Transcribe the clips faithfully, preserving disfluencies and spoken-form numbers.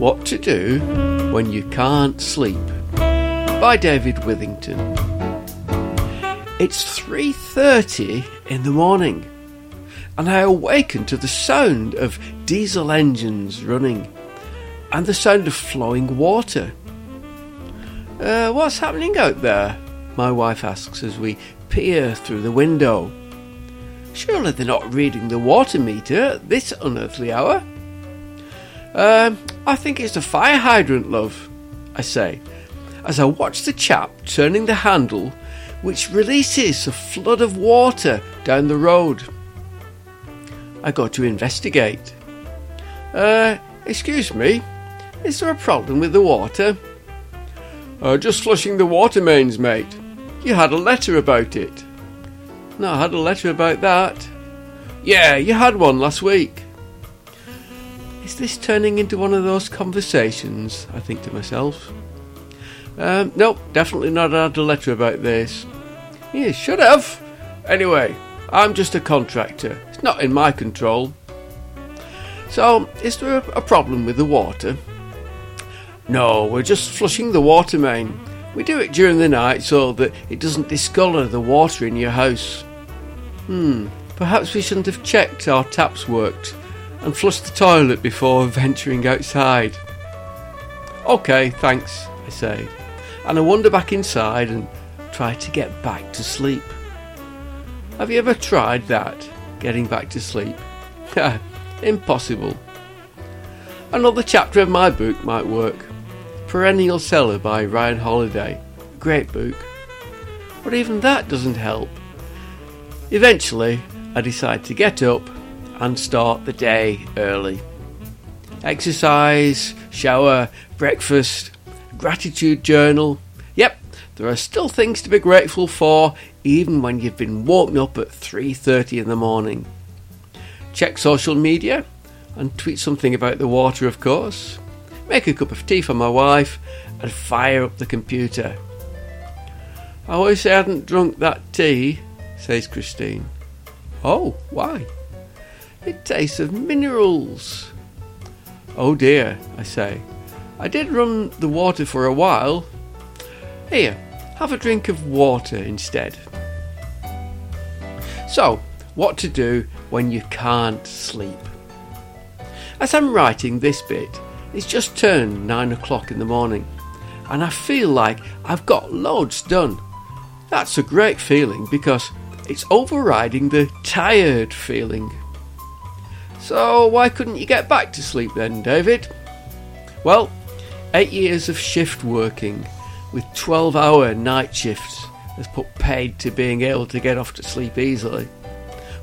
What to Do When You Can't Sleep by David Withington. It's three thirty in the morning and I awaken to the sound of diesel engines running and the sound of flowing water. Uh, what's happening out there? My wife asks as we peer through the window. Surely they're not reading the water meter at this unearthly hour. Um, I think it's the fire hydrant, love, I say, as I watch the chap turning the handle, which releases a flood of water down the road. I go to investigate. Uh, excuse me, is there a problem with the water? Uh, just flushing the water mains, mate. You had a letter about it. No, I had a letter about that. Yeah, you had one last week. Is this turning into one of those conversations? I think to myself. Um, nope, definitely not had a letter about this. You should have. Anyway, I'm just a contractor. It's not in my control. So, is there a problem with the water? No, we're just flushing the water main. We do it during the night so that it doesn't discolour the water in your house. Hmm, perhaps we shouldn't have checked our taps worked and flushed the toilet before venturing outside. OK, thanks, I say, and I wander back inside and try to get back to sleep. Have you ever tried that, getting back to sleep? Impossible. Another chapter of my book might work. Perennial Seller by Ryan Holiday. Great book. But even that doesn't help. Eventually, I decide to get up and start the day early. Exercise, shower, breakfast, gratitude journal. Yep, there are still things to be grateful for even when you've been woken up at three thirty in the morning. Check social media and tweet something about the water, of course. Make a cup of tea for my wife and fire up the computer. I wish I hadn't drunk that tea, says Christine. Oh, why? It tastes of minerals. Oh dear, I say. I did run the water for a while. Here, have a drink of water instead. So, what to do when you can't sleep? As I'm writing this bit, it's just turned nine o'clock in the morning and I feel like I've got loads done. That's a great feeling because it's overriding the tired feeling. So why couldn't you get back to sleep then, David? Well, eight years of shift working with twelve hour night shifts has put paid to being able to get off to sleep easily.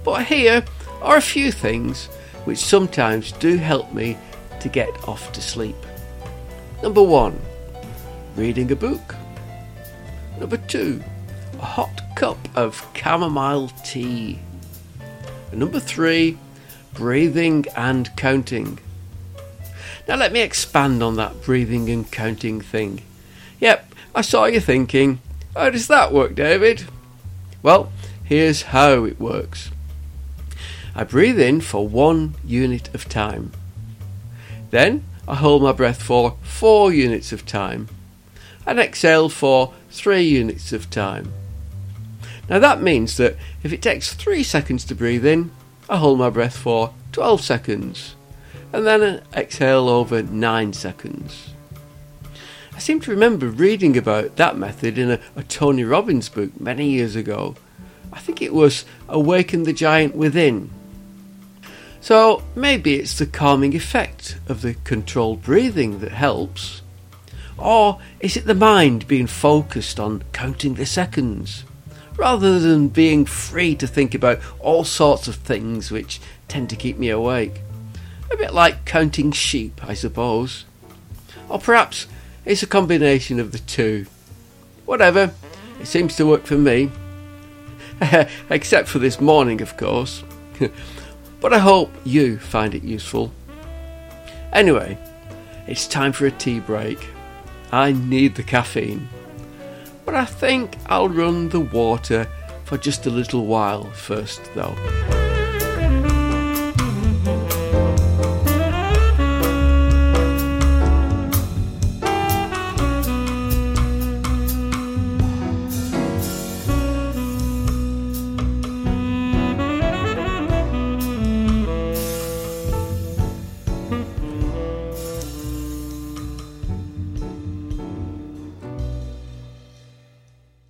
But here are a few things which sometimes do help me to get off to sleep. Number one, reading a book. Number two, a hot cup of chamomile tea. And number three, breathing and counting. Now let me expand on that breathing and counting thing. Yep, I saw you thinking, how does that work, David? Well, here's how it works. I breathe in for one unit of time. Then I hold my breath for four units of time and exhale for three units of time. Now that means that if it takes three seconds to breathe in, I hold my breath for twelve seconds and then I exhale over nine seconds. I seem to remember reading about that method in a, a Tony Robbins book many years ago. I think it was Awaken the Giant Within. So maybe it's the calming effect of the controlled breathing that helps. Or is it the mind being focused on counting the seconds, rather than being free to think about all sorts of things which tend to keep me awake? A bit like counting sheep, I suppose. Or perhaps it's a combination of the two. Whatever, it seems to work for me. Except for this morning, of course. But I hope you find it useful. Anyway, it's time for a tea break. I need the caffeine. But I think I'll run the water for just a little while first, though.